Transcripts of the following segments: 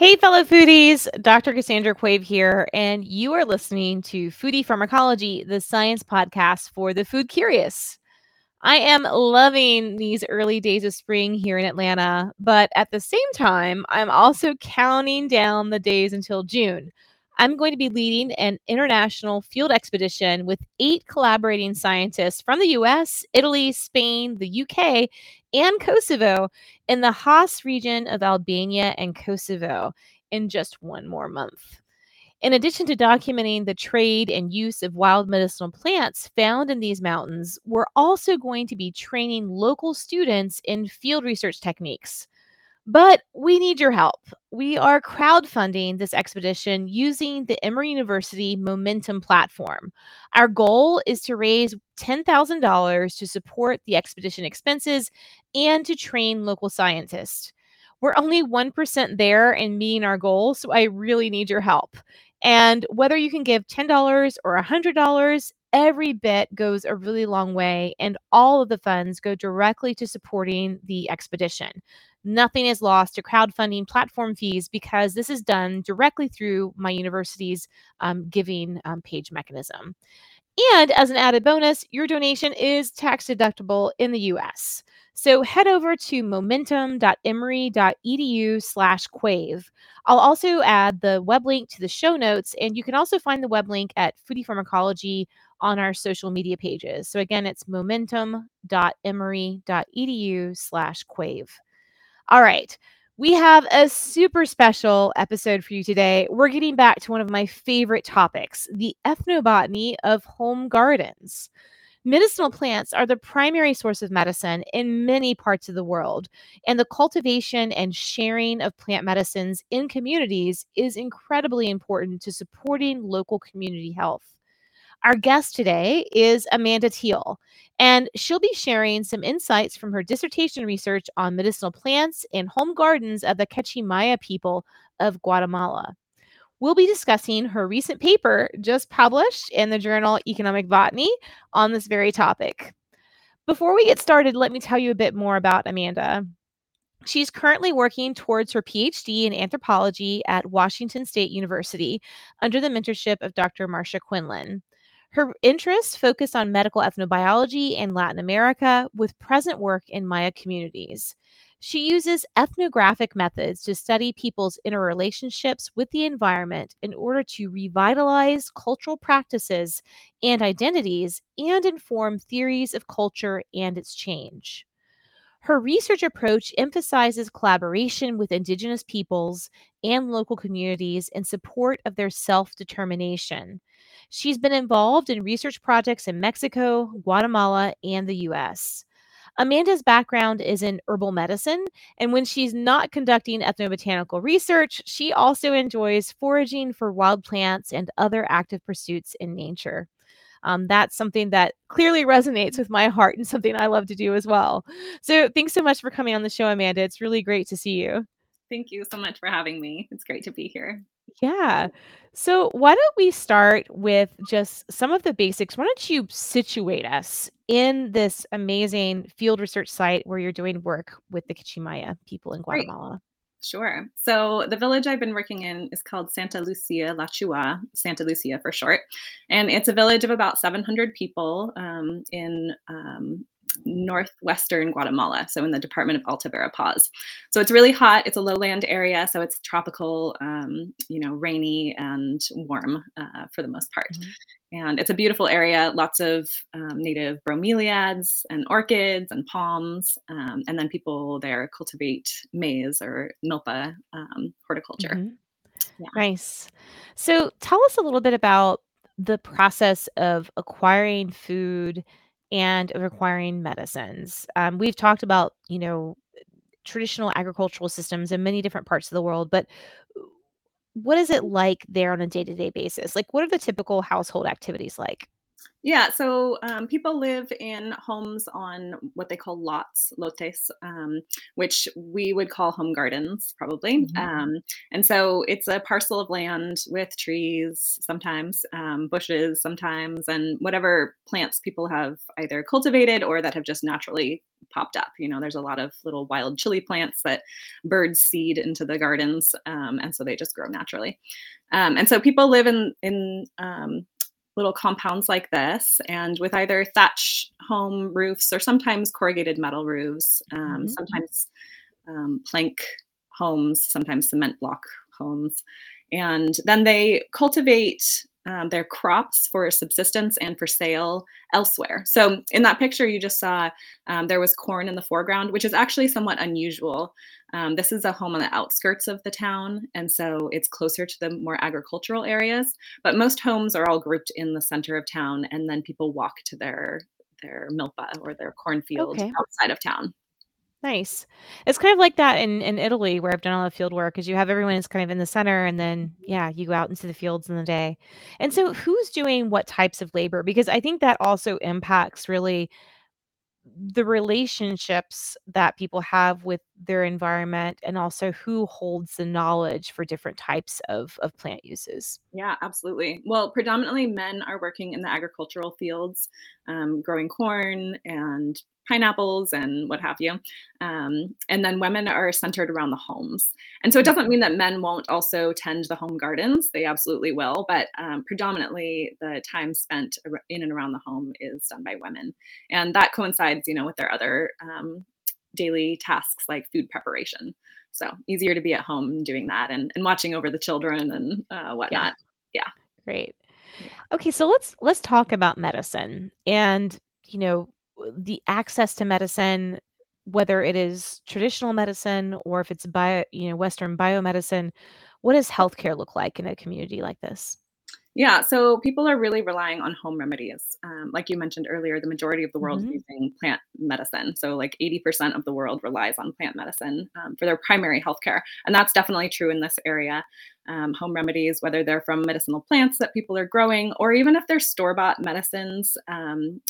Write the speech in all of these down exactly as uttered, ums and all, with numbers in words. Hey, fellow foodies, Doctor Cassandra Quave here, and you are listening to Foodie Pharmacology, the science podcast for the food curious. I am loving these early days of spring here in Atlanta, but at the same time, I'm also counting down the days until June. I'm going to be leading an international field expedition with eight collaborating scientists from the U S, Italy, Spain, the U K, and Kosovo in the Haas region of Albania and Kosovo in just one more month. In addition to documenting the trade and use of wild medicinal plants found in these mountains, we're also going to be training local students in field research techniques. But we need your help. We are crowdfunding this expedition using the Emory University Momentum platform. Our goal is to raise ten thousand dollars to support the expedition expenses and to train local scientists. We're only one percent there in meeting our goal, so I really need your help. And whether you can give ten dollars or one hundred dollars, every bit goes a really long way, and all of the funds go directly to supporting the expedition. Nothing is lost to crowdfunding platform fees because this is done directly through my university's um, giving um, page mechanism. And as an added bonus, your donation is tax deductible in the U S. So head over to momentum.emory.edu slash Quave. I'll also add the web link to the show notes, and you can also find the web link at Foodie Pharmacology on our social media pages. So again, it's momentum.emory.edu slash Quave. All right, we have a super special episode for you today. We're getting back to one of my favorite topics, the ethnobotany of home gardens. Medicinal plants are the primary source of medicine in many parts of the world, and the cultivation and sharing of plant medicines in communities is incredibly important to supporting local community health. Our guest today is Amanda Teal, and she'll be sharing some insights from her dissertation research on medicinal plants and home gardens of the Q'eqchi' Maya people of Guatemala. We'll be discussing her recent paper just published in the journal Economic Botany on this very topic. Before we get started, let me tell you a bit more about Amanda. She's currently working towards her P H D in anthropology at Washington State University under the mentorship of Doctor Marcia Quinlan. Her interests focus on medical ethnobiology in Latin America with present work in Maya communities. She uses ethnographic methods to study people's interrelationships with the environment in order to revitalize cultural practices and identities and inform theories of culture and its change. Her research approach emphasizes collaboration with indigenous peoples and local communities in support of their self-determination. She's been involved in research projects in Mexico, Guatemala, and the U S. Amanda's background is in herbal medicine, and when she's not conducting ethnobotanical research, she also enjoys foraging for wild plants and other active pursuits in nature. Um, that's something that clearly resonates with my heart and something I love to do as well. So thanks so much for coming on the show, Amanda. It's really great to see you. Thank you so much for having me. It's great to be here. Yeah. So why don't we start with just some of the basics? Why don't you situate us in this amazing field research site where you're doing work with the Q'eqchi' Maya people in Guatemala? Great. Sure. So the village I've been working in is called Santa Lucia Lachuá, Santa Lucia for short. And it's a village of about seven hundred people um, in um, northwestern Guatemala, so in the department of Alta Verapaz. So it's really hot. It's a lowland area, so it's tropical, um, you know, rainy and warm uh, for the most part. Mm-hmm. And it's a beautiful area, lots of um, native bromeliads and orchids and palms. Um, and then people there cultivate maize or milpa um, horticulture. Mm-hmm. Yeah. Nice. So tell us a little bit about the process of acquiring food and of acquiring medicines. Um, we've talked about, you know, traditional agricultural systems in many different parts of the world, but what is it like there on a day-to-day basis? Like, what are the typical household activities like? Yeah, so um, people live in homes on what they call lots, lotes, um, which we would call home gardens, probably. Mm-hmm. Um, and so it's a parcel of land with trees sometimes, um, bushes sometimes, and whatever plants people have either cultivated or that have just naturally popped up. You know, there's a lot of little wild chili plants that birds seed into the gardens, um, and so they just grow naturally. Um, and so people live in, in um, little compounds like this, and with either thatch home roofs or sometimes corrugated metal roofs, um, mm-hmm. sometimes um, plank homes, sometimes cement block homes. And then they cultivate um, their crops for subsistence and for sale elsewhere. So in that picture you just saw, um, there was corn in the foreground, which is actually somewhat unusual. Um, this is a home on the outskirts of the town, and so it's closer to the more agricultural areas. But most homes are all grouped in the center of town, and then people walk to their their milpa or their cornfield okay. outside of town. Nice. It's kind of like that in, in Italy, where I've done all the field work, because you have everyone is kind of in the center, and then, yeah, you go out into the fields in the day. And so who's doing what types of labor? Because I think that also impacts really the relationships that people have with their environment, and also who holds the knowledge for different types of, of plant uses. Yeah, absolutely. Well, predominantly men are working in the agricultural fields, um, growing corn and pineapples and what have you. Um, and then women are centered around the homes. And so it doesn't mean that men won't also tend the home gardens. They absolutely will. But um, predominantly the time spent in and around the home is done by women. And that coincides, you know, with their other um, daily tasks like food preparation. So easier to be at home doing that and, and watching over the children and uh, whatnot. Yeah. yeah. Great. Okay. So let's, let's talk about medicine and, you know, the access to medicine, whether it is traditional medicine or if it's bio, you know, Western biomedicine. What does healthcare look like in a community like this? Yeah, so people are really relying on home remedies. Um, like you mentioned earlier, the majority of the world mm-hmm. is using plant medicine. So like eighty percent of the world relies on plant medicine um, for their primary healthcare. And that's definitely true in this area. Um, home remedies, whether they're from medicinal plants that people are growing, or even if they're store-bought medicines, um,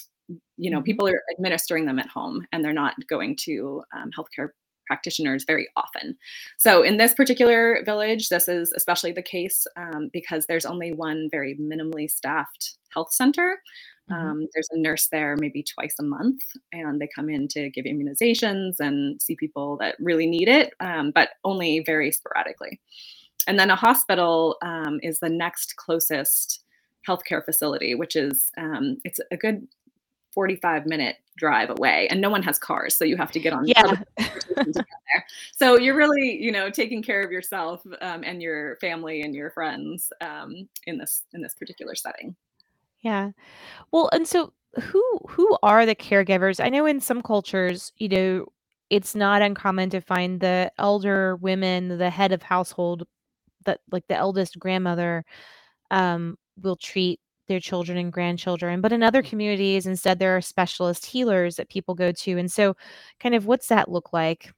you know, people are administering them at home and they're not going to um, healthcare practitioners very often. So in this particular village, this is especially the case um, because there's only one very minimally staffed health center. Um, mm-hmm. There's a nurse there maybe twice a month, and they come in to give immunizations and see people that really need it, um, but only very sporadically. And then a hospital um, is the next closest healthcare facility, which is, um, it's a good forty-five minute drive away, and no one has cars. So you have to get on. Yeah. So you're really, you know, taking care of yourself um, and your family and your friends um, in this, in this particular setting. Yeah. Well, and so who, who are the caregivers? I know in some cultures, you know, it's not uncommon to find the elder women, the head of household, that like the eldest grandmother um, will treat their children and grandchildren, but in other communities, instead, there are specialist healers that people go to. And so kind of what's that look like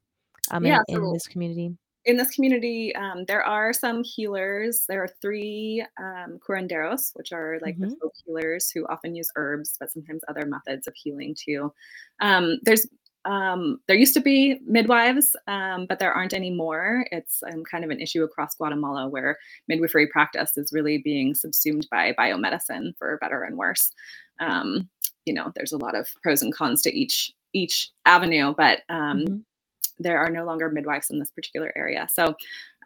um, yeah, in, so in this community? In this community, um, there are some healers. There are three um, curanderos, which are like mm-hmm. the folk healers who often use herbs, but sometimes other methods of healing too. Um, there's Um, there used to be midwives, um, but there aren't any more. It's um, kind of an issue across Guatemala where midwifery practice is really being subsumed by biomedicine, for better and worse. Um, you know, there's a lot of pros and cons to each each avenue, but um, mm-hmm. there are no longer midwives in this particular area. So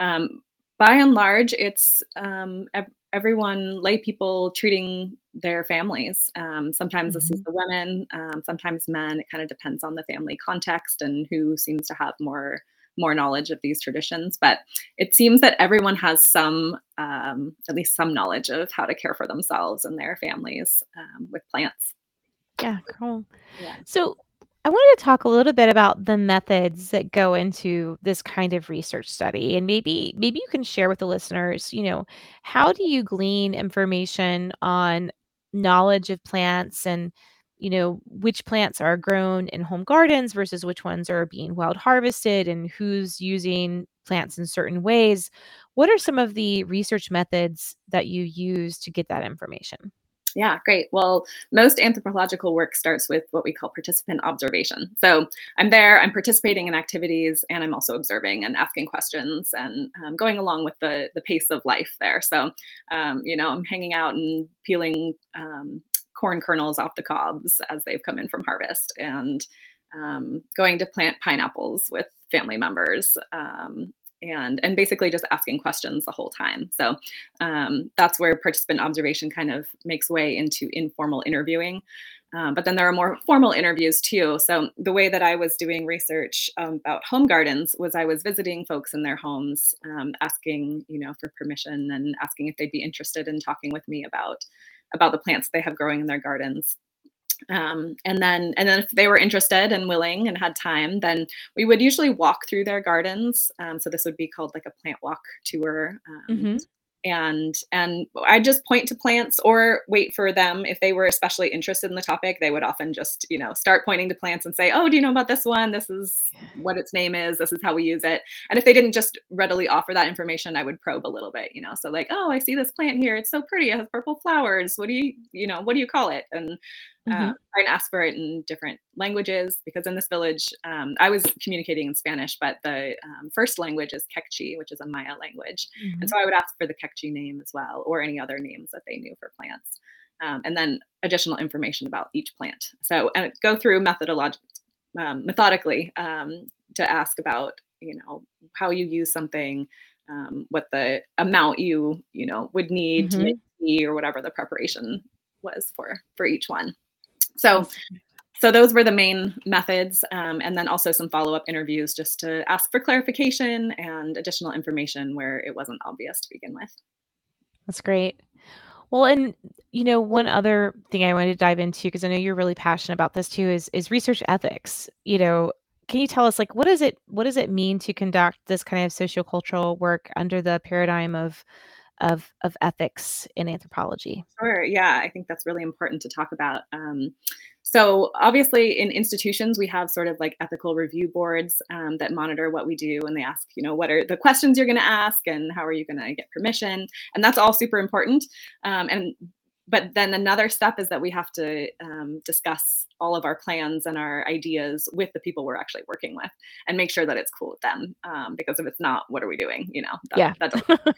um, by and large, it's um, ev- everyone, lay people treating their families. Um, sometimes mm-hmm. this is the women, um, sometimes men. It kind of depends on the family context and who seems to have more more knowledge of these traditions. But it seems that everyone has some, um, at least some knowledge of how to care for themselves and their families um, with plants. Yeah, cool. Yeah. So I wanted to talk a little bit about the methods that go into this kind of research study, and maybe maybe you can share with the listeners, you know, how do you glean information on knowledge of plants and, you know, which plants are grown in home gardens versus which ones are being wild harvested and who's using plants in certain ways? What are some of the research methods that you use to get that information? Yeah, great. Well, most anthropological work starts with what we call participant observation. So I'm there, I'm participating in activities, and I'm also observing and asking questions and um, going along with the, the pace of life there. So, um, you know, I'm hanging out and peeling um, corn kernels off the cobs as they've come in from harvest, and um, going to plant pineapples with family members. Um, And, and basically just asking questions the whole time. So um, that's where participant observation kind of makes way into informal interviewing. Um, but then there are more formal interviews too. So the way that I was doing research um, about home gardens was I was visiting folks in their homes, um, asking, you know, for permission and asking if they'd be interested in talking with me about, about the plants they have growing in their gardens. Um, and then, and then if they were interested and willing and had time, then we would usually walk through their gardens. Um, so this would be called like a plant walk tour. Um, mm-hmm. And, and I just point to plants or wait for them. If they were especially interested in the topic, they would often just, you know, start pointing to plants and say, oh, do you know about this one? This is what its name is. This is how we use it. And if they didn't just readily offer that information, I would probe a little bit, you know, so like, oh, I see this plant here. It's so pretty. It has purple flowers. What do you, you know, what do you call it? And mm-hmm. uh, try and ask for it in different languages, because in this village, um, I was communicating in Spanish, but the um, first language is Q'eqchi', which is a Maya language. Mm-hmm. And so I would ask for the Q'eqchi' name as well, or any other names that they knew for plants. Um, and then additional information about each plant. So and go through methodolog- um, methodically um, to ask about, you know, how you use something, um, what the amount you, you know, would need mm-hmm. to make tea or whatever the preparation was for, for each one. So, so those were the main methods, um, and then also some follow-up interviews just to ask for clarification and additional information where it wasn't obvious to begin with. That's great. Well, and, you know, one other thing I wanted to dive into, because I know you're really passionate about this too, is, is research ethics. You know, can you tell us, like, what is it, what does it mean to conduct this kind of sociocultural work under the paradigm of of of ethics in anthropology? Sure. Yeah, I think that's really important to talk about. Um, so obviously in institutions, we have sort of like ethical review boards um, that monitor what we do, and they ask, you know, what are the questions you're going to ask and how are you going to get permission? And that's all super important. Um, and But then another step is that we have to um, discuss all of our plans and our ideas with the people we're actually working with and make sure that it's cool with them. Um, because if it's not, what are we doing? You know, that, yeah. that doesn't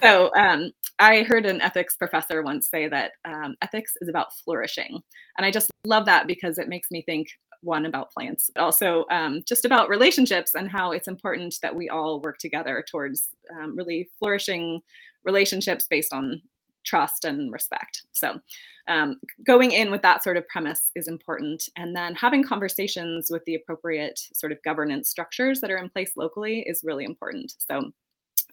So um, I heard an ethics professor once say that um, ethics is about flourishing. And I just love that, because it makes me think, one, about plants, but also um, just about relationships and how it's important that we all work together towards um, really flourishing relationships based on trust and respect. So um, going in with that sort of premise is important. And then having conversations with the appropriate sort of governance structures that are in place locally is really important. So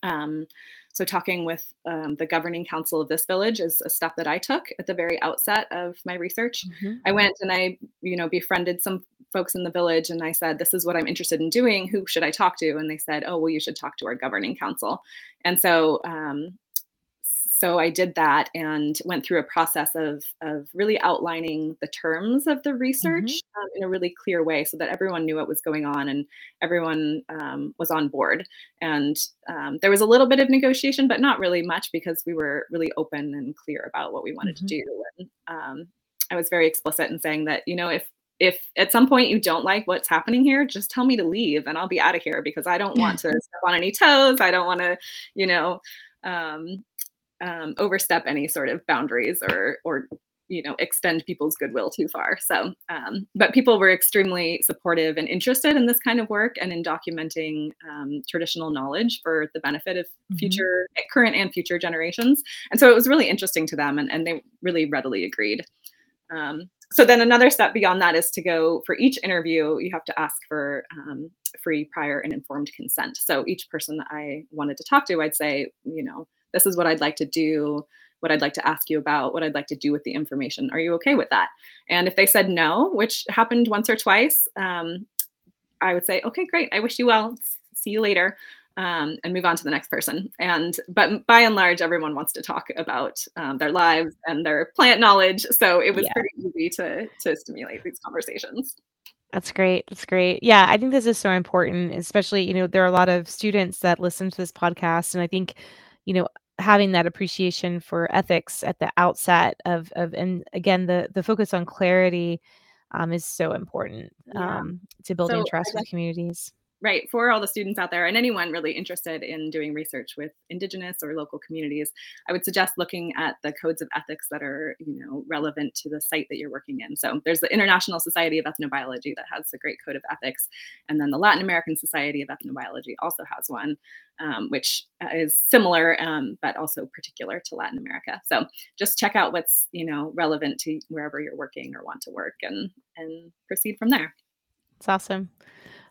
Um, so talking with um, the governing council of this village is a step that I took at the very outset of my research. Mm-hmm. I went and I, you know, befriended some folks in the village, and I said, this is what I'm interested in doing. Who should I talk to? And they said, oh, well, you should talk to our governing council. And so, um, so I did that and went through a process of, of really outlining the terms of the research mm-hmm. um, in a really clear way, so that everyone knew what was going on and everyone um, was on board. And um, there was a little bit of negotiation, but not really much, because we were really open and clear about what we wanted mm-hmm. to do. And um, I was very explicit in saying that, you know, if If at some point you don't like what's happening here, just tell me to leave and I'll be out of here, because I don't want to step on any toes. I don't want to, you know, um, um, overstep any sort of boundaries or, or, you know, extend people's goodwill too far. So, um, but people were extremely supportive and interested in this kind of work and in documenting um, traditional knowledge for the benefit of future, mm-hmm. current and future generations. And so it was really interesting to them, and, and they really readily agreed. Um, So then another step beyond that is to go for each interview, you have to ask for um, free, prior, and informed consent. So each person that I wanted to talk to, I'd say, you know, this is what I'd like to do, what I'd like to ask you about, what I'd like to do with the information. Are you okay with that? And if they said no, which happened once or twice, um, I would say, okay, great. I wish you well. See you later. Um, and move on to the next person. And but by and large, everyone wants to talk about um, their lives and their plant knowledge. So it was yeah. pretty easy to to stimulate these conversations. That's great. That's great. Yeah, I think this is so important, especially, you know, there are a lot of students that listen to this podcast. And I think, you know, having that appreciation for ethics at the outset of, of and again, the, the focus on clarity um, is so important yeah. um, to building so, trust with communities. Right. For all the students out there and anyone really interested in doing research with Indigenous or local communities, I would suggest looking at the codes of ethics that are, you know, relevant to the site that you're working in. So there's the International Society of Ethnobiology that has a great code of ethics. And then the Latin American Society of Ethnobiology also has one, um, which is similar, um, but also particular to Latin America. So just check out what's, you know, relevant to wherever you're working or want to work and, and proceed from there. It's awesome.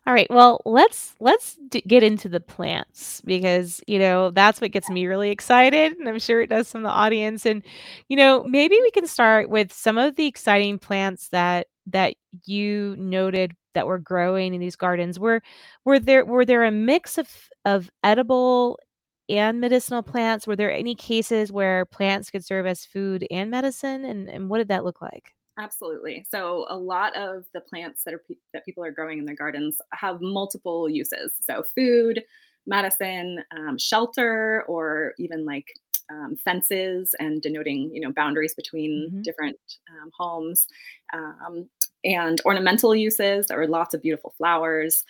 All right. Well, let's let's d- get into the plants because, you know, that's what gets me really excited. And I'm sure it does some of the audience. And, you know, maybe we can start with some of the exciting plants that that you noted that were growing in these gardens. Were were there were there a mix of, of edible and medicinal plants? Were there any cases where plants could serve as food and medicine? And, and what did that look like? Absolutely. So a lot of the plants that are pe- that people are growing in their gardens have multiple uses. So food, medicine, um, shelter, or even like um, fences and denoting, you know, boundaries between mm-hmm. different um, homes um, and ornamental uses or lots of beautiful flowers.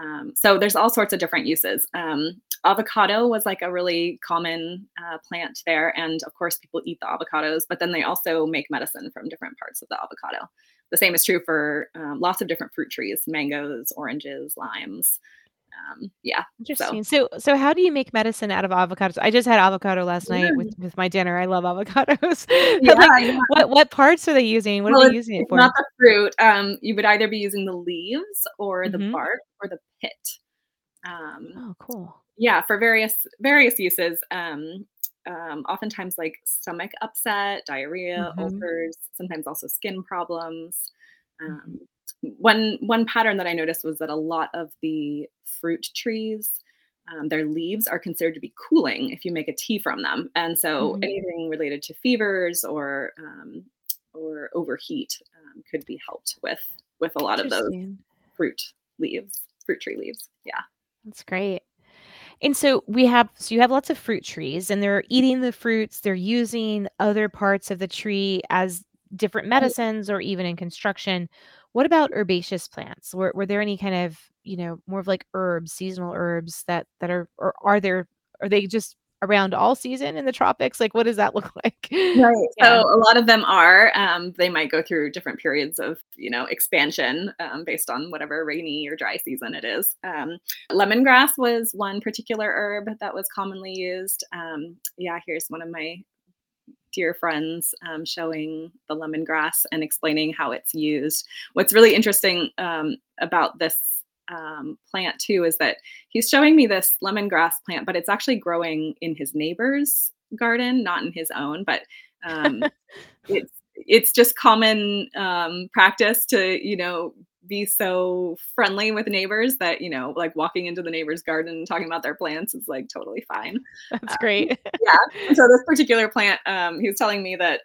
Um, so there's all sorts of different uses. Um, avocado was like a really common uh, plant there. And of course, people eat the avocados, but then they also make medicine from different parts of the avocado. The same is true for um, lots of different fruit trees, mangoes, oranges, limes. Um, yeah. Interesting. So. so, so how do you make medicine out of avocados? I just had avocado last night mm. with, with my dinner. I love avocados. Yeah, like, yeah. What what parts are they using? What well, are they using it for? Not the fruit. Um, you would either be using the leaves or the mm-hmm. bark or the pit. Um, oh, cool. Yeah, for various various uses. Um, um, oftentimes, like stomach upset, diarrhea, mm-hmm. ulcers. Sometimes also skin problems. Um, mm-hmm. One one pattern that I noticed was that a lot of the fruit trees, um, their leaves are considered to be cooling if you make a tea from them. And so mm-hmm. anything related to fevers or um, or overheat um, could be helped with with a lot of those fruit leaves, fruit tree leaves. Yeah, that's great. And so we have, so you have lots of fruit trees and they're eating the fruits. They're using other parts of the tree as different medicines or even in construction. What about herbaceous plants? Were, were there any kind of, you know, more of like herbs, seasonal herbs that, that are, or are there, are they just around all season in the tropics? Like, what does that look like? Right. Yeah. So a lot of them are, um, they might go through different periods of, you know, expansion um, based on whatever rainy or dry season it is. Um, lemongrass was one particular herb that was commonly used. Um, yeah, here's one of my dear friends um, showing the lemongrass and explaining how it's used. What's really interesting um, about this um, plant too is that he's showing me this lemongrass plant, but it's actually growing in his neighbor's garden, not in his own, but um, it's, it's just common um, practice to, you know, be so friendly with neighbors that, you know, like walking into the neighbor's garden and talking about their plants is like totally fine. That's um, great. Yeah. So this particular plant, um, he was telling me that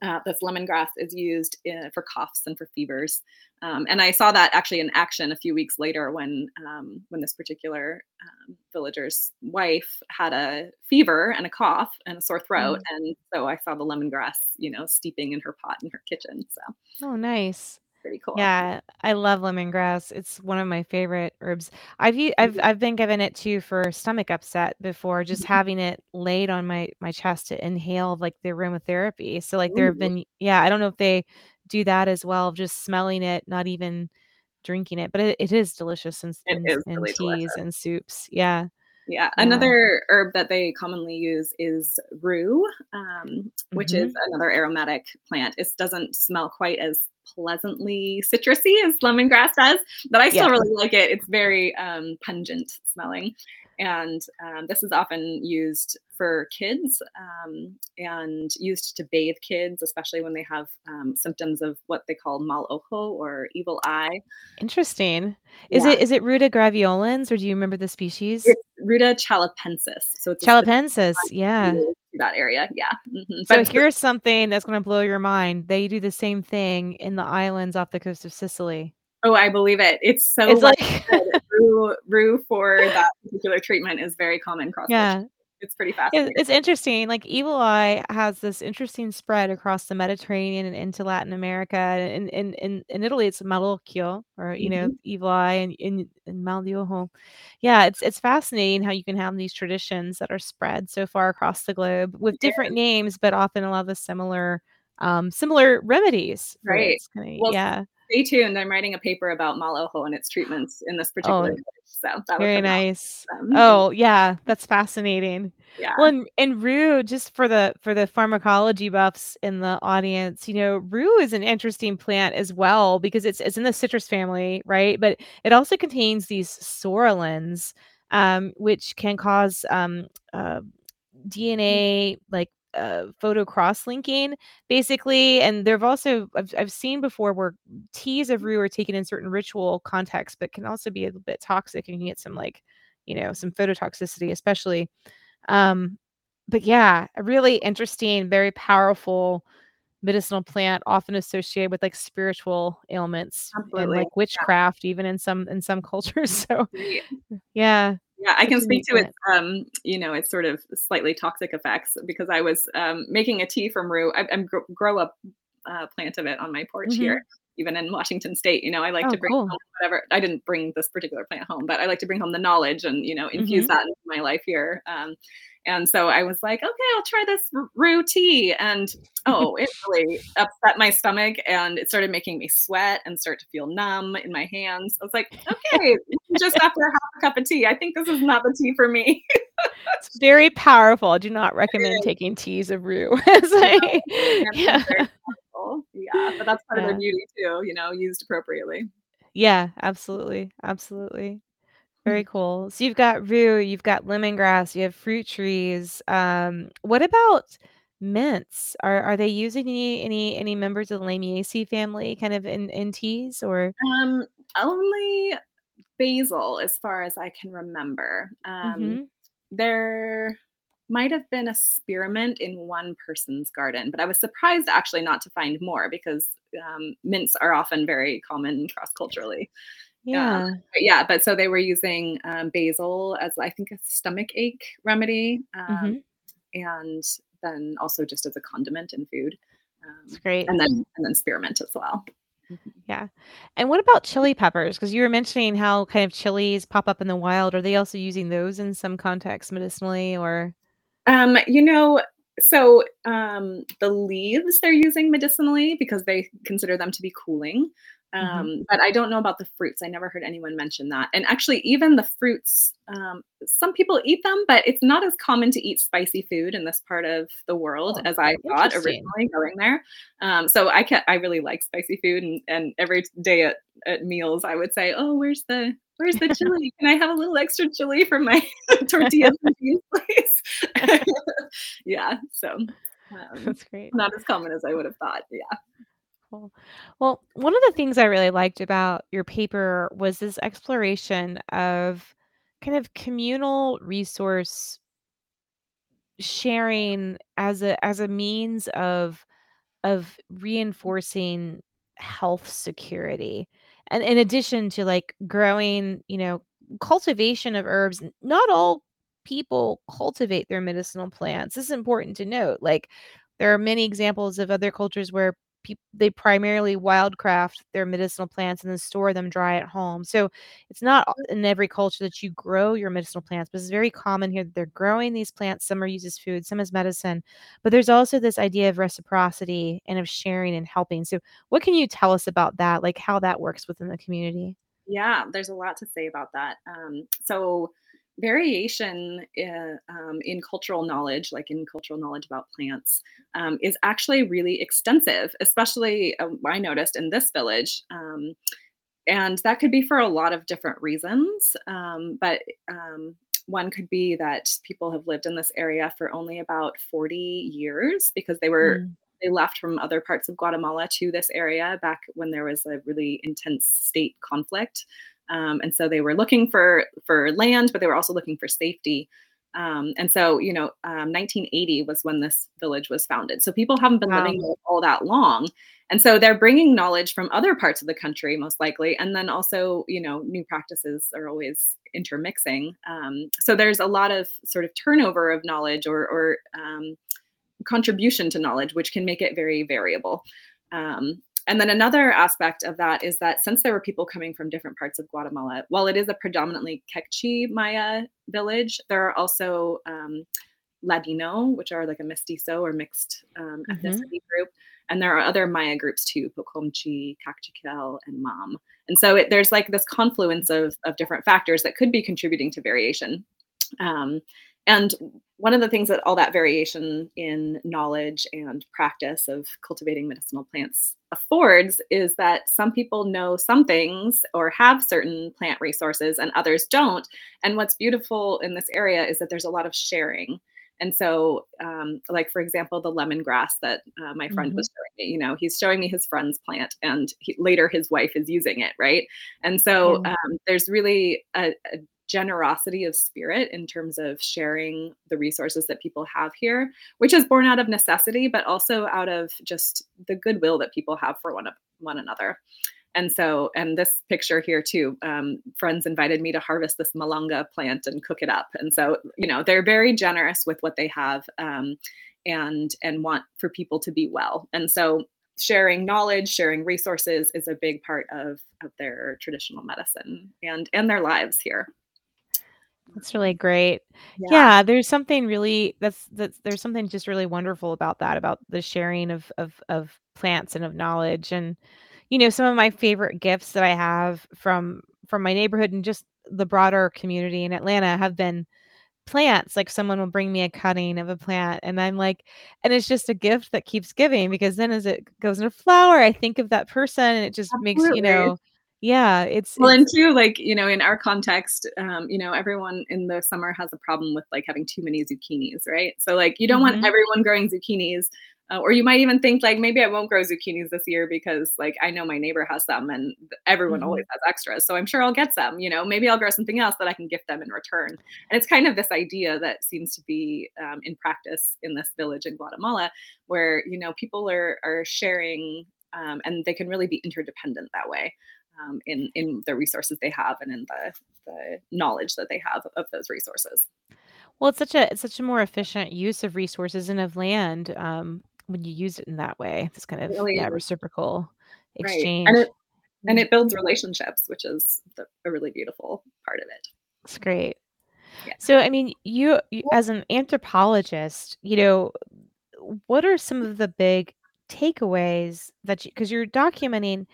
uh, this lemongrass is used in, for coughs and for fevers. Um, and I saw that actually in action a few weeks later when, um, when this particular um, villager's wife had a fever and a cough and a sore throat. Mm. And so I saw the lemongrass, you know, steeping in her pot in her kitchen. So. Oh, nice. Pretty cool. Yeah, I love lemongrass. It's one of my favorite herbs. I've I've I've been given it too for stomach upset before, just mm-hmm. having it laid on my my chest to inhale like the aromatherapy. So like there have been yeah, I don't know if they do that as well, just smelling it, not even drinking it, but it, it is delicious in, in, is in really teas delicious. And soups. Yeah. Yeah. Another yeah. herb that they commonly use is rue, um, which mm-hmm. is another aromatic plant. It doesn't smell quite as pleasantly citrusy as lemongrass does, but I still yeah. really like it. It's very um, pungent smelling. And um, this is often used for kids um, and used to bathe kids, especially when they have um, symptoms of what they call mal ojo or evil eye. Interesting. Is yeah. it is it Ruta graveolens or do you remember the species? It's Ruta chalapensis. So it's chalapensis. Yeah. That area. Yeah. Mm-hmm. So but here's something that's going to blow your mind. They do the same thing in the islands off the coast of Sicily. Oh, I believe it. It's so it's like rue, rue for that particular treatment is very common cross-culturally. Yeah. it's pretty fascinating. It's interesting. Like evil eye has this interesting spread across the Mediterranean and into Latin America. And in in, in Italy, it's malocchio, or you mm-hmm. know, evil eye, and in mal di ojo. Yeah, it's it's fascinating how you can have these traditions that are spread so far across the globe with different yeah. names, but often a lot of the similar um, similar remedies. Right. Kind of, well, yeah. Stay tuned. I'm writing a paper about mal ojo and its treatments in this particular. Oh. So that very nice. Awesome. Oh yeah, that's fascinating. Yeah. Well, and, and Rue, just for the for the pharmacology buffs in the audience, you know, Rue is an interesting plant as well because it's it's in the citrus family, right? But it also contains these sorolins, um, which can cause um, uh, D N A like uh, photo cross linking, basically. And there've also I've, I've seen before where teas of rue are taken in certain ritual contexts, but can also be a little bit toxic, and you can get some like, you know, some phototoxicity, especially. Um, but yeah, a really interesting, very powerful medicinal plant, often associated with like spiritual ailments Absolutely. and like witchcraft, yeah. even in some in some cultures. So, yeah. Yeah, I can speak to its, um, you know, its sort of slightly toxic effects because I was um, making a tea from rue. I, I grow a uh, plant of it on my porch mm-hmm. here, even in Washington State. You know, I like oh, to bring cool. home whatever. I didn't bring this particular plant home, but I like to bring home the knowledge and, you know, infuse mm-hmm. that into my life here. Um, and so I was like, okay, I'll try this rue tea. And, oh, it really upset my stomach. And it started making me sweat and start to feel numb in my hands. I was like, okay, just after half a cup of tea, I think this is not the tea for me. It's very powerful. I do not recommend taking teas of rue. like, yeah, yeah. yeah, but that's part yeah. of the beauty too, you know, used appropriately. Yeah, absolutely. Absolutely. Very cool. So you've got rue, you've got lemongrass, you have fruit trees. Um, what about mints? Are are they using any any any members of the Lamiaceae family kind of in, in teas or? Um, only basil, as far as I can remember. Um, mm-hmm. There might have been a spearmint in one person's garden, but I was surprised actually not to find more because um, mints are often very common cross-culturally. Yeah. Um, but yeah. But so they were using um, basil as, I think, a stomach ache remedy. Um, mm-hmm. And then also just as a condiment in food. Um, That's great. And then, and then spearmint as well. Yeah. And what about chili peppers? Because you were mentioning how kind of chilies pop up in the wild. Are they also using those in some context medicinally or? Um, you know, so um, the leaves they're using medicinally because they consider them to be cooling. Um, mm-hmm. But I don't know about the fruits. I never heard anyone mention that. And actually, even the fruits, um, some people eat them, but it's not as common to eat spicy food in this part of the world oh, as I thought originally going there. Um, so I can, I really like spicy food, and, and every day at, at meals, I would say, "Oh, where's the where's the chili? Can I have a little extra chili from my tortillas, please?" Yeah. So um, that's great. Not as common as I would have thought. Yeah. Well, one of the things I really liked about your paper was this exploration of kind of communal resource sharing as a as a means of of reinforcing health security. And in addition to like growing, you know, cultivation of herbs, not all people cultivate their medicinal plants. This is important to note. Like there are many examples of other cultures where People, they primarily wildcraft their medicinal plants and then store them dry at home. So it's not in every culture that you grow your medicinal plants, but it's very common here that they're growing these plants. Some are used as food, some as medicine, but there's also this idea of reciprocity and of sharing and helping. So what can you tell us about that? Like how that works within the community? Yeah, there's a lot to say about that. Um, so variation in, um, in cultural knowledge, like in cultural knowledge about plants, um, is actually really extensive, especially uh, I noticed in this village. Um, and that could be for a lot of different reasons. Um, but um, one could be that people have lived in this area for only about forty years because they were mm. they left from other parts of Guatemala to this area back when there was a really intense state conflict. Um, and so they were looking for, for land, but they were also looking for safety. Um, and so, you know, um, nineteen eighty was when this village was founded. So people haven't been wow. living there all that long. And so they're bringing knowledge from other parts of the country, most likely. And then also, you know, new practices are always intermixing. Um, so there's a lot of sort of turnover of knowledge or, or um, contribution to knowledge, which can make it very variable. Um, And then another aspect of that is that since there were people coming from different parts of Guatemala, while it is a predominantly Q'eqchi' Maya village, there are also um, Ladino, which are like a mestizo or mixed um, ethnicity mm-hmm. group. And there are other Maya groups too, Pocomchi, Kaqchikel, and Mam. And so it, there's like this confluence of, of different factors that could be contributing to variation. Um, and one of the things that all that variation in knowledge and practice of cultivating medicinal plants affords is that some people know some things or have certain plant resources and others don't. And what's beautiful in this area is that there's a lot of sharing. And so um, like, for example, the lemongrass that uh, my friend mm-hmm. was showing me, you know, he's showing me his friend's plant and he, later his wife is using it. Right. And so mm-hmm. um, there's really a, a generosity of spirit in terms of sharing the resources that people have here, which is born out of necessity, but also out of just the goodwill that people have for one, of, one another. And so, and this picture here too, um, friends invited me to harvest this malanga plant and cook it up. And so, you know, they're very generous with what they have um, and, and want for people to be well. And so sharing knowledge, sharing resources is a big part of, of their traditional medicine and, and their lives here. That's really great. Yeah. yeah, there's something really that's that's there's something just really wonderful about that, about the sharing of of of plants and of knowledge. And you know, some of my favorite gifts that I have from from my neighborhood and just the broader community in Atlanta have been plants. Like someone will bring me a cutting of a plant and I'm like, and it's just a gift that keeps giving, because then as it goes into flower, I think of that person and it just Absolutely. makes, you know, Yeah, it's well, it's, and too, like, you know, in our context, um, you know, everyone in the summer has a problem with like having too many zucchinis, right? So like, you don't mm-hmm. want everyone growing zucchinis, uh, or you might even think like, maybe I won't grow zucchinis this year because like I know my neighbor has some, and everyone mm-hmm. always has extras, so I'm sure I'll get some. You know, maybe I'll grow something else that I can gift them in return. And it's kind of this idea that seems to be um, in practice in this village in Guatemala, where you know people are are sharing, um, and they can really be interdependent that way. Um, in, in the resources they have and in the, the knowledge that they have of those resources. Well, it's such a it's such a more efficient use of resources and of land um, when you use it in that way. It's kind of really, yeah, reciprocal exchange. Right. And, it, and it builds relationships, which is the, a really beautiful part of it. It's great. Yeah. So, I mean, you, you as an anthropologist, you know, what are some of the big takeaways that you, because you're documenting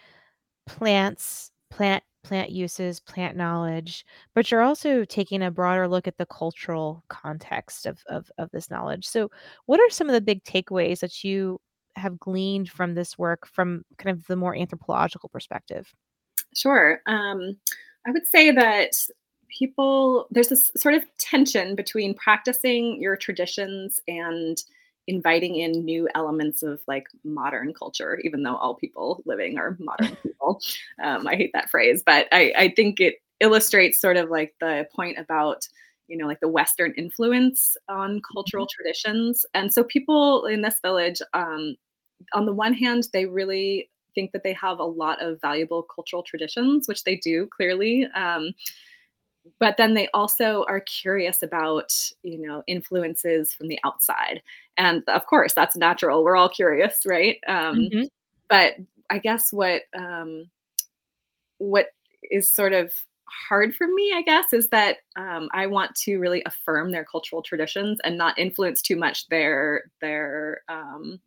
plants, plant, plant uses, plant knowledge, but you're also taking a broader look at the cultural context of, of, of this knowledge. So what are some of the big takeaways that you have gleaned from this work from kind of the more anthropological perspective? Sure. Um, I would say that people, there's this sort of tension between practicing your traditions and inviting in new elements of like modern culture, even though all people living are modern people. Um, I hate that phrase, but I, I think it illustrates sort of like the point about, you know, like the Western influence on cultural mm-hmm. traditions. And so people in this village, um, on the one hand, they really think that they have a lot of valuable cultural traditions, which they do clearly. Um, But then they also are curious about, you know, influences from the outside. And of course, that's natural. We're all curious, right? Um, mm-hmm. But I guess what um, what is sort of hard for me, I guess, is that um, I want to really affirm their cultural traditions and not influence too much their their um,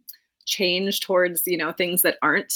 change towards, you know, things that aren't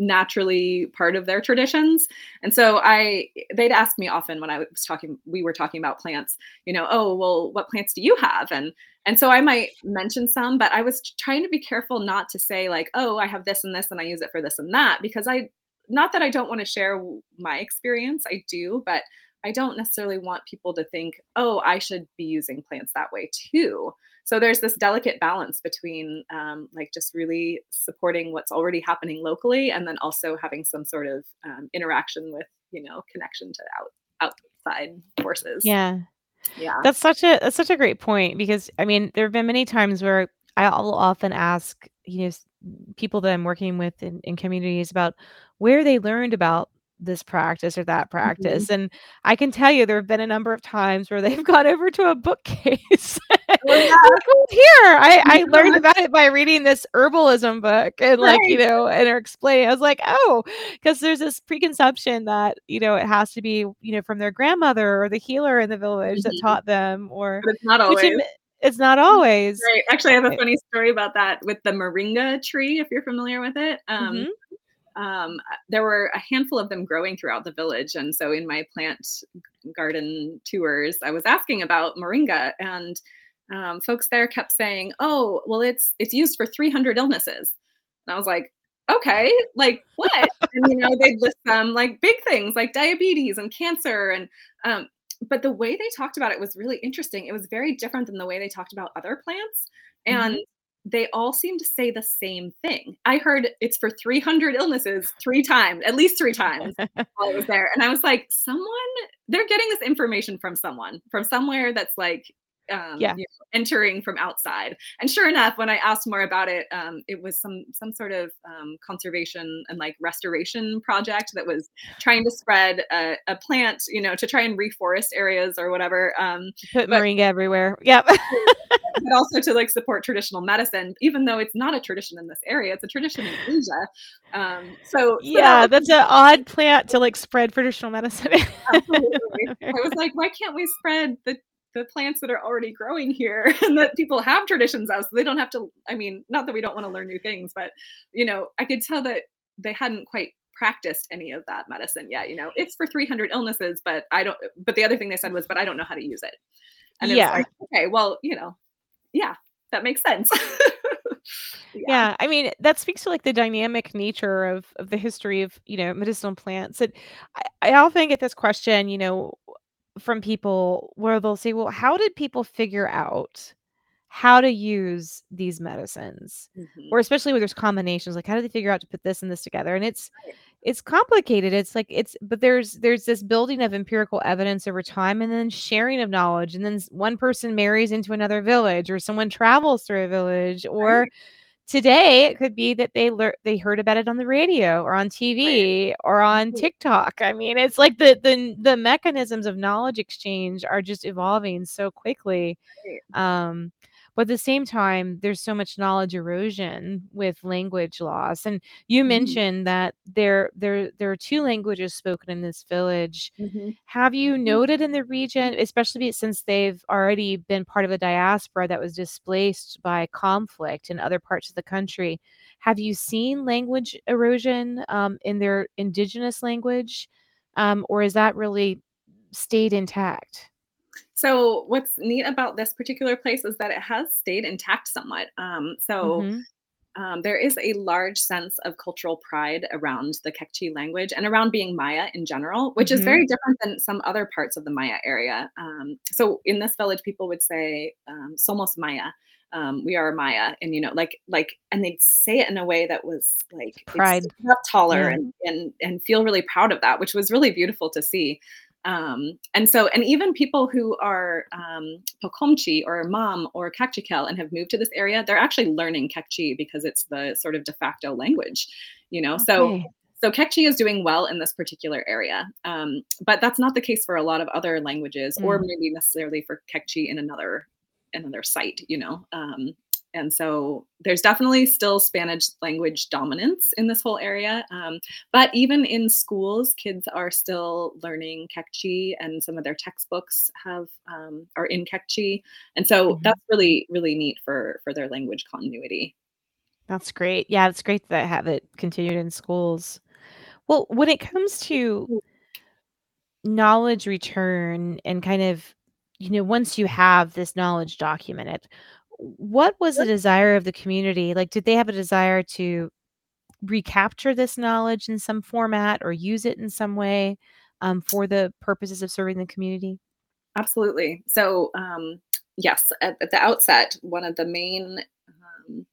naturally part of their traditions. And so I, they'd ask me often when I was talking, we were talking about plants, you know, oh, well, what plants do you have? And, and so I might mention some, but I was trying to be careful not to say like, oh, I have this and this, and I use it for this and that, because I, not that I don't want to share my experience, I do, but I don't necessarily want people to think, oh, I should be using plants that way too. So there's this delicate balance between um, like just really supporting what's already happening locally, and then also having some sort of um, interaction with, you know, connection to out, outside forces. Yeah. Yeah. That's such a that's such a great point, because I mean, there have been many times where I will often ask, you know, people that I'm working with in, in communities about where they learned about this practice or that practice. Mm-hmm. And I can tell you, there have been a number of times where they've gone over to a bookcase. Well, yeah. Here, I, I learned about it by reading this herbalism book, and right. like, you know, and are explaining. I was like, oh, because there's this preconception that, you know, it has to be, you know, from their grandmother or the healer in the village mm-hmm. that taught them, or but it's not always. Which, It's not always. Right. Actually, I have a funny story about that with the moringa tree, if you're familiar with it. Um, mm-hmm. Um, there were a handful of them growing throughout the village. And so in my plant garden tours, I was asking about moringa, and um, folks there kept saying, oh, well, it's, it's used for three hundred illnesses. And I was like, okay, like what? And, you know, they'd list them like big things like diabetes and cancer. And, um, but the way they talked about it was really interesting. It was very different than the way they talked about other plants. And mm-hmm. they all seem to say the same thing. I heard it's for three hundred illnesses three times, at least three times while I was there. And I was like, someone, they're getting this information from someone, from somewhere that's like um, yeah. you know, entering from outside. And sure enough, when I asked more about it, um, it was some, some sort of um, conservation and like restoration project that was trying to spread a, a plant, you know, to try and reforest areas or whatever. Um, Put but- moringa everywhere. Yep. But also to like support traditional medicine, even though it's not a tradition in this area, it's a tradition in Asia. Um, so, so yeah, that was- that's an odd plant to like spread traditional medicine. Absolutely. I was like, why can't we spread the, the plants that are already growing here and that people have traditions of, so they don't have to, I mean, not that we don't want to learn new things, but you know, I could tell that they hadn't quite practiced any of that medicine yet. You know, it's for three hundred illnesses, but I don't, but the other thing they said was, but I don't know how to use it. And it's yeah. like, okay, well, you know, yeah, that makes sense. yeah. yeah. I mean, that speaks to like the dynamic nature of, of the history of, you know, medicinal plants. And I, I often get this question, you know, from people where they'll say, well, how did people figure out how to use these medicines? Mm-hmm. Or especially when there's combinations, like how do they figure out to put this and this together? And it's, right. it's complicated. It's like, it's, but there's, there's this building of empirical evidence over time, and then sharing of knowledge. And then one person marries into another village, or someone travels through a village, or right. today it could be that they learned, they heard about it on the radio or on T V right. or on TikTok. I mean, it's like the, the, the mechanisms of knowledge exchange are just evolving so quickly. Right. Um, But at the same time, there's so much knowledge erosion with language loss. And you mm-hmm. mentioned that there, there, there are two languages spoken in this village. Mm-hmm. Have you mm-hmm. noted in the region, especially since they've already been part of a diaspora that was displaced by conflict in other parts of the country, have you seen language erosion um, in their indigenous language? Um, or is that really stayed intact? So what's neat about this particular place is that it has stayed intact somewhat. Um, so mm-hmm. um, there is a large sense of cultural pride around the Q'eqchi' language and around being Maya in general, which mm-hmm. is very different than some other parts of the Maya area. Um, so in this village, people would say, um, somos Maya. Um, we are Maya, and you know, like, like, and they'd say it in a way that was like pride, taller yeah. and, and, and feel really proud of that, which was really beautiful to see. Um, and so, and even people who are, um, Pocomchi or Mam or Kaqchikel and have moved to this area, they're actually learning Q'eqchi' because it's the sort of de facto language, you know? Okay. So, so Q'eqchi' is doing well in this particular area. Um, but that's not the case for a lot of other languages mm. or maybe necessarily for Q'eqchi' in another, another site, you know? Um, and so there's definitely still Spanish language dominance in this whole area. Um, but even in schools, kids are still learning Q'eqchi', and some of their textbooks have um, are in Q'eqchi'. And so mm-hmm. that's really, really neat for, for their language continuity. That's great. Yeah, it's great that I have it continued in schools. Well, when it comes to knowledge return and kind of, you know, once you have this knowledge documented, what was the desire of the community? Like, did they have a desire to recapture this knowledge in some format or use it in some way um, for the purposes of serving the community? Absolutely. So, um, yes, at, at the outset, one of the main um,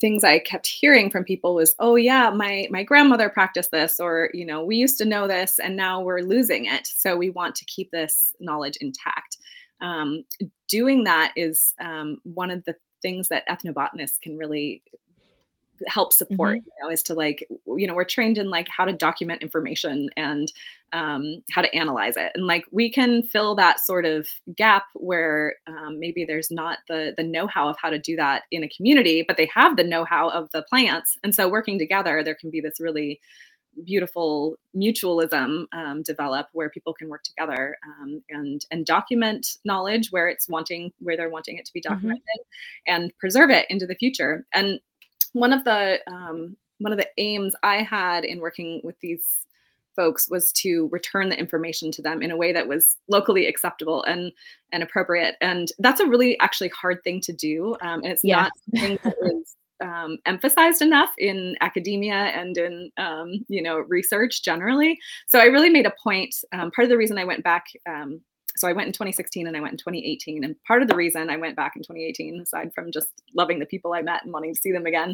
things I kept hearing from people was, oh yeah, my, my grandmother practiced this, or, you know, we used to know this and now we're losing it. So we want to keep this knowledge intact. um, doing that is um, one of the things that ethnobotanists can really help support, mm-hmm. you know, is to like, you know, we're trained in like how to document information and um, how to analyze it. And like, we can fill that sort of gap where um, maybe there's not the the know-how of how to do that in a community, but they have the know-how of the plants. And so working together, there can be this really beautiful mutualism um, develop where people can work together um, and and document knowledge where it's wanting, where they're wanting it to be documented, mm-hmm. and preserve it into the future. And One of the um, one of the aims I had in working with these folks was to return the information to them in a way that was locally acceptable and and appropriate, and that's a really actually hard thing to do, um, and it's yeah. not something that is um, emphasized enough in academia and in um, you know research generally. So I really made a point. Um, part of the reason I went back. Um, So I went in twenty sixteen and I went in twenty eighteen. And part of the reason I went back in twenty eighteen, aside from just loving the people I met and wanting to see them again,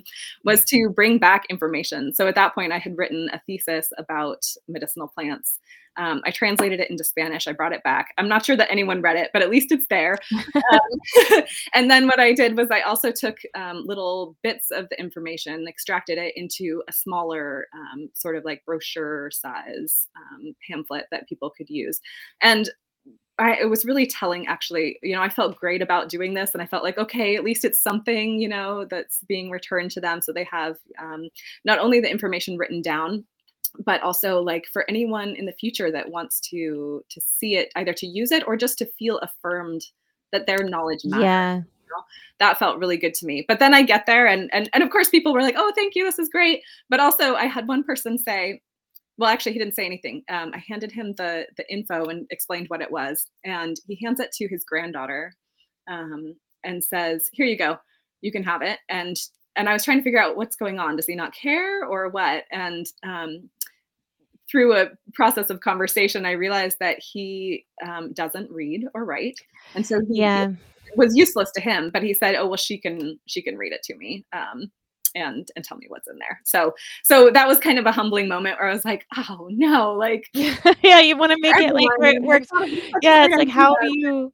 was to bring back information. So at that point, I had written a thesis about medicinal plants. Um, I translated it into Spanish. I brought it back. I'm not sure that anyone read it, but at least it's there. Um, and then what I did was I also took um, little bits of the information, extracted it into a smaller um, sort of like brochure size um, pamphlet that people could use. And I, it was really telling, actually. You know, I felt great about doing this, and I felt like, okay, at least it's something, you know, that's being returned to them. So they have um, not only the information written down, but also like for anyone in the future that wants to to see it, either to use it or just to feel affirmed that their knowledge matters. Yeah. That felt really good to me. But then I get there, and and and of course people were like, oh, thank you, this is great. But also I had one person say, well, actually, he didn't say anything. Um, I handed him the the info and explained what it was. And he hands it to his granddaughter um, and says, here you go. You can have it. And and I was trying to figure out what's going on. Does he not care or what? And um, through a process of conversation, I realized that he um, doesn't read or write. And so he yeah. was useless to him. But he said, oh, well, she can she can read it to me. Um And and tell me what's in there. So so that was kind of a humbling moment where I was like, oh no, like yeah, you want to make it like where it works. Yeah, it's like how do you?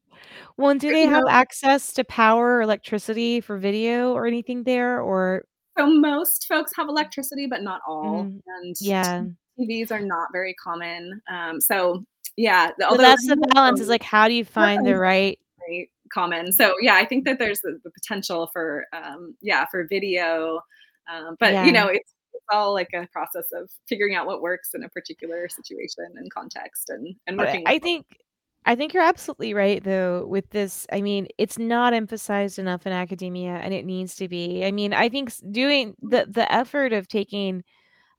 Well, and do they have access to power, or electricity for video or anything there? Or so most folks have electricity, but not all. Mm, and yeah, T Vs are not very common. Um, so yeah, although so that's the balance. Is like how do you find the right? right common. So yeah, I think that there's the, the potential for, um, yeah, for video. Um, but yeah. you know, it's, it's all like a process of figuring out what works in a particular situation and context and, and working. I think, them. I think you're absolutely right though with this. I mean, it's not emphasized enough in academia and it needs to be. I mean, I think doing the, the effort of taking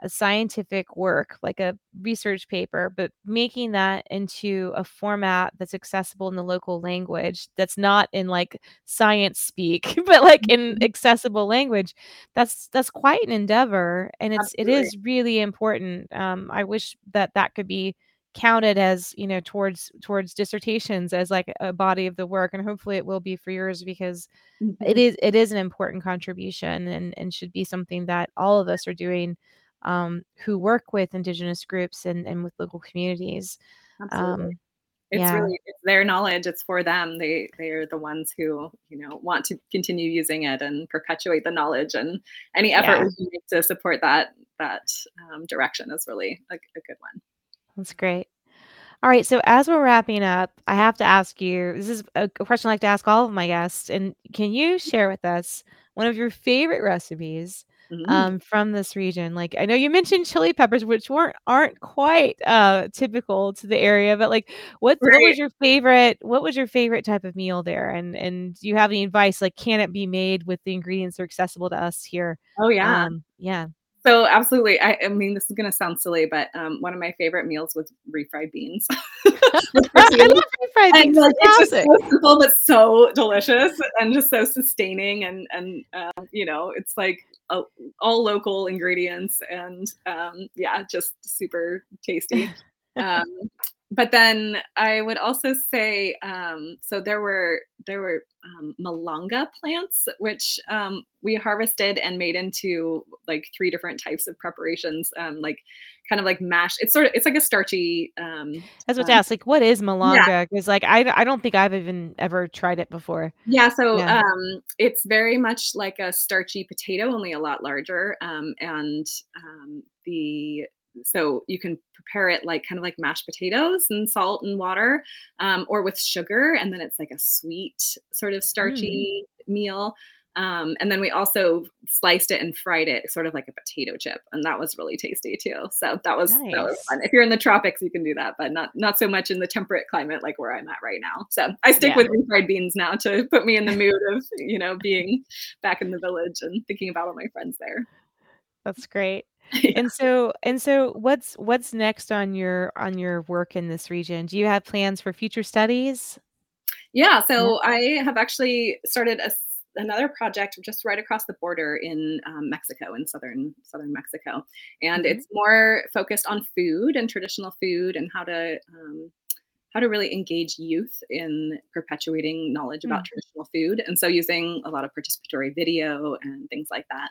a scientific work, like a research paper, but making that into a format that's accessible in the local language, that's not in like science speak, but like in accessible language, that's that's quite an endeavor. And it's Absolutely. It is really important. Um, I wish that that could be counted as, you know, towards towards dissertations as like a body of the work. And hopefully it will be for yours because mm-hmm. it is it is an important contribution and, and should be something that all of us are doing Um, who work with Indigenous groups and, and with local communities. Absolutely. Um, it's yeah. really it's their knowledge. It's for them. They they are the ones who you know want to continue using it and perpetuate the knowledge. And any effort yeah. we make to support that that um, direction is really a, a good one. That's great. All right. So as we're wrapping up, I have to ask you. This is a question I like to ask all of my guests. And can you share with us one of your favorite recipes? Mm-hmm. Um, from this region, like I know you mentioned chili peppers, which weren't aren't quite uh, typical to the area, but like, what, right. what was your favorite? What was your favorite type of meal there? And and do you have any advice? Like, can it be made with the ingredients that are accessible to us here? Oh yeah, um, yeah. So absolutely. I, I mean, this is going to sound silly, but um, one of my favorite meals was refried beans. I love refried beans. And, like, it's just so simple, but so delicious and just so sustaining. And, and uh, you know, it's like a, all local ingredients and um, yeah, just super tasty. Um, but then I would also say, um, so there were there were um, malanga plants, which um, we harvested and made into like three different types of preparations, um, like kind of like mash. It's sort of it's like a starchy. Um, That's what um, to ask. Like, what is malanga? Because yeah. like I I don't think I've even ever tried it before. Yeah. So yeah. Um, it's very much like a starchy potato, only a lot larger, um, and um, the. So you can prepare it like kind of like mashed potatoes and salt and water, um, or with sugar. And then it's like a sweet sort of starchy mm. meal. Um, and then we also sliced it and fried it sort of like a potato chip. And that was really tasty too. So that was, nice. that was fun. If you're in the tropics, you can do that, but not, not so much in the temperate climate, like where I'm at right now. So I stick yeah. with refried beans now to put me in the mood of, you know, being back in the village and thinking about all my friends there. That's great. Yeah. And so, and so what's, what's next on your, on your work in this region? Do you have plans for future studies? Yeah. So yeah. I have actually started a, another project just right across the border in um, Mexico, in Southern, Southern Mexico. And mm-hmm. it's more focused on food and traditional food and how to, um, how to really engage youth in perpetuating knowledge about mm-hmm. traditional food. And so using a lot of participatory video and things like that.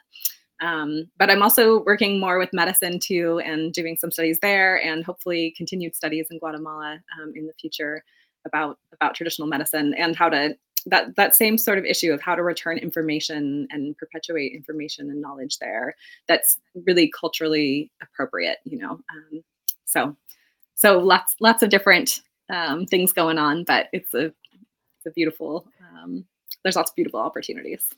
Um, but I'm also working more with medicine too, and doing some studies there, and hopefully continued studies in Guatemala um, in the future about about traditional medicine and how to that that same sort of issue of how to return information and perpetuate information and knowledge there that's really culturally appropriate, you know. Um, so so lots lots of different um, things going on, but it's a it's a beautiful um, there's lots of beautiful opportunities.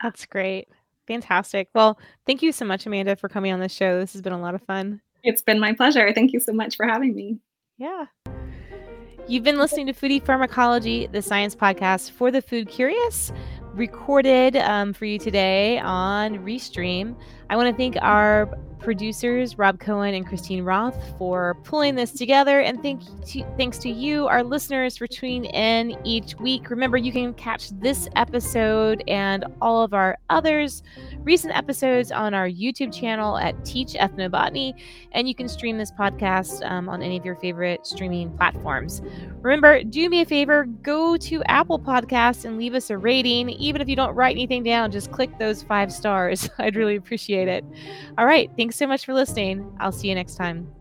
That's great. Fantastic. Well, thank you so much, Amanda, for coming on the show. This has been a lot of fun. It's been my pleasure. Thank you so much for having me. Yeah. You've been listening to Foodie Pharmacology, the science podcast for the food curious, recorded um, for you today on Restream. I want to thank our producers, Rob Cohen and Christine Roth, for pulling this together. And thank to, thanks to you, our listeners, for tuning in each week. Remember, you can catch this episode and all of our others recent episodes on our YouTube channel at Teach Ethnobotany. And you can stream this podcast um, on any of your favorite streaming platforms. Remember, do me a favor, go to Apple Podcasts and leave us a rating. Even if you don't write anything down, just click those five stars. I'd really appreciate it. All right. Thanks so much for listening. I'll see you next time.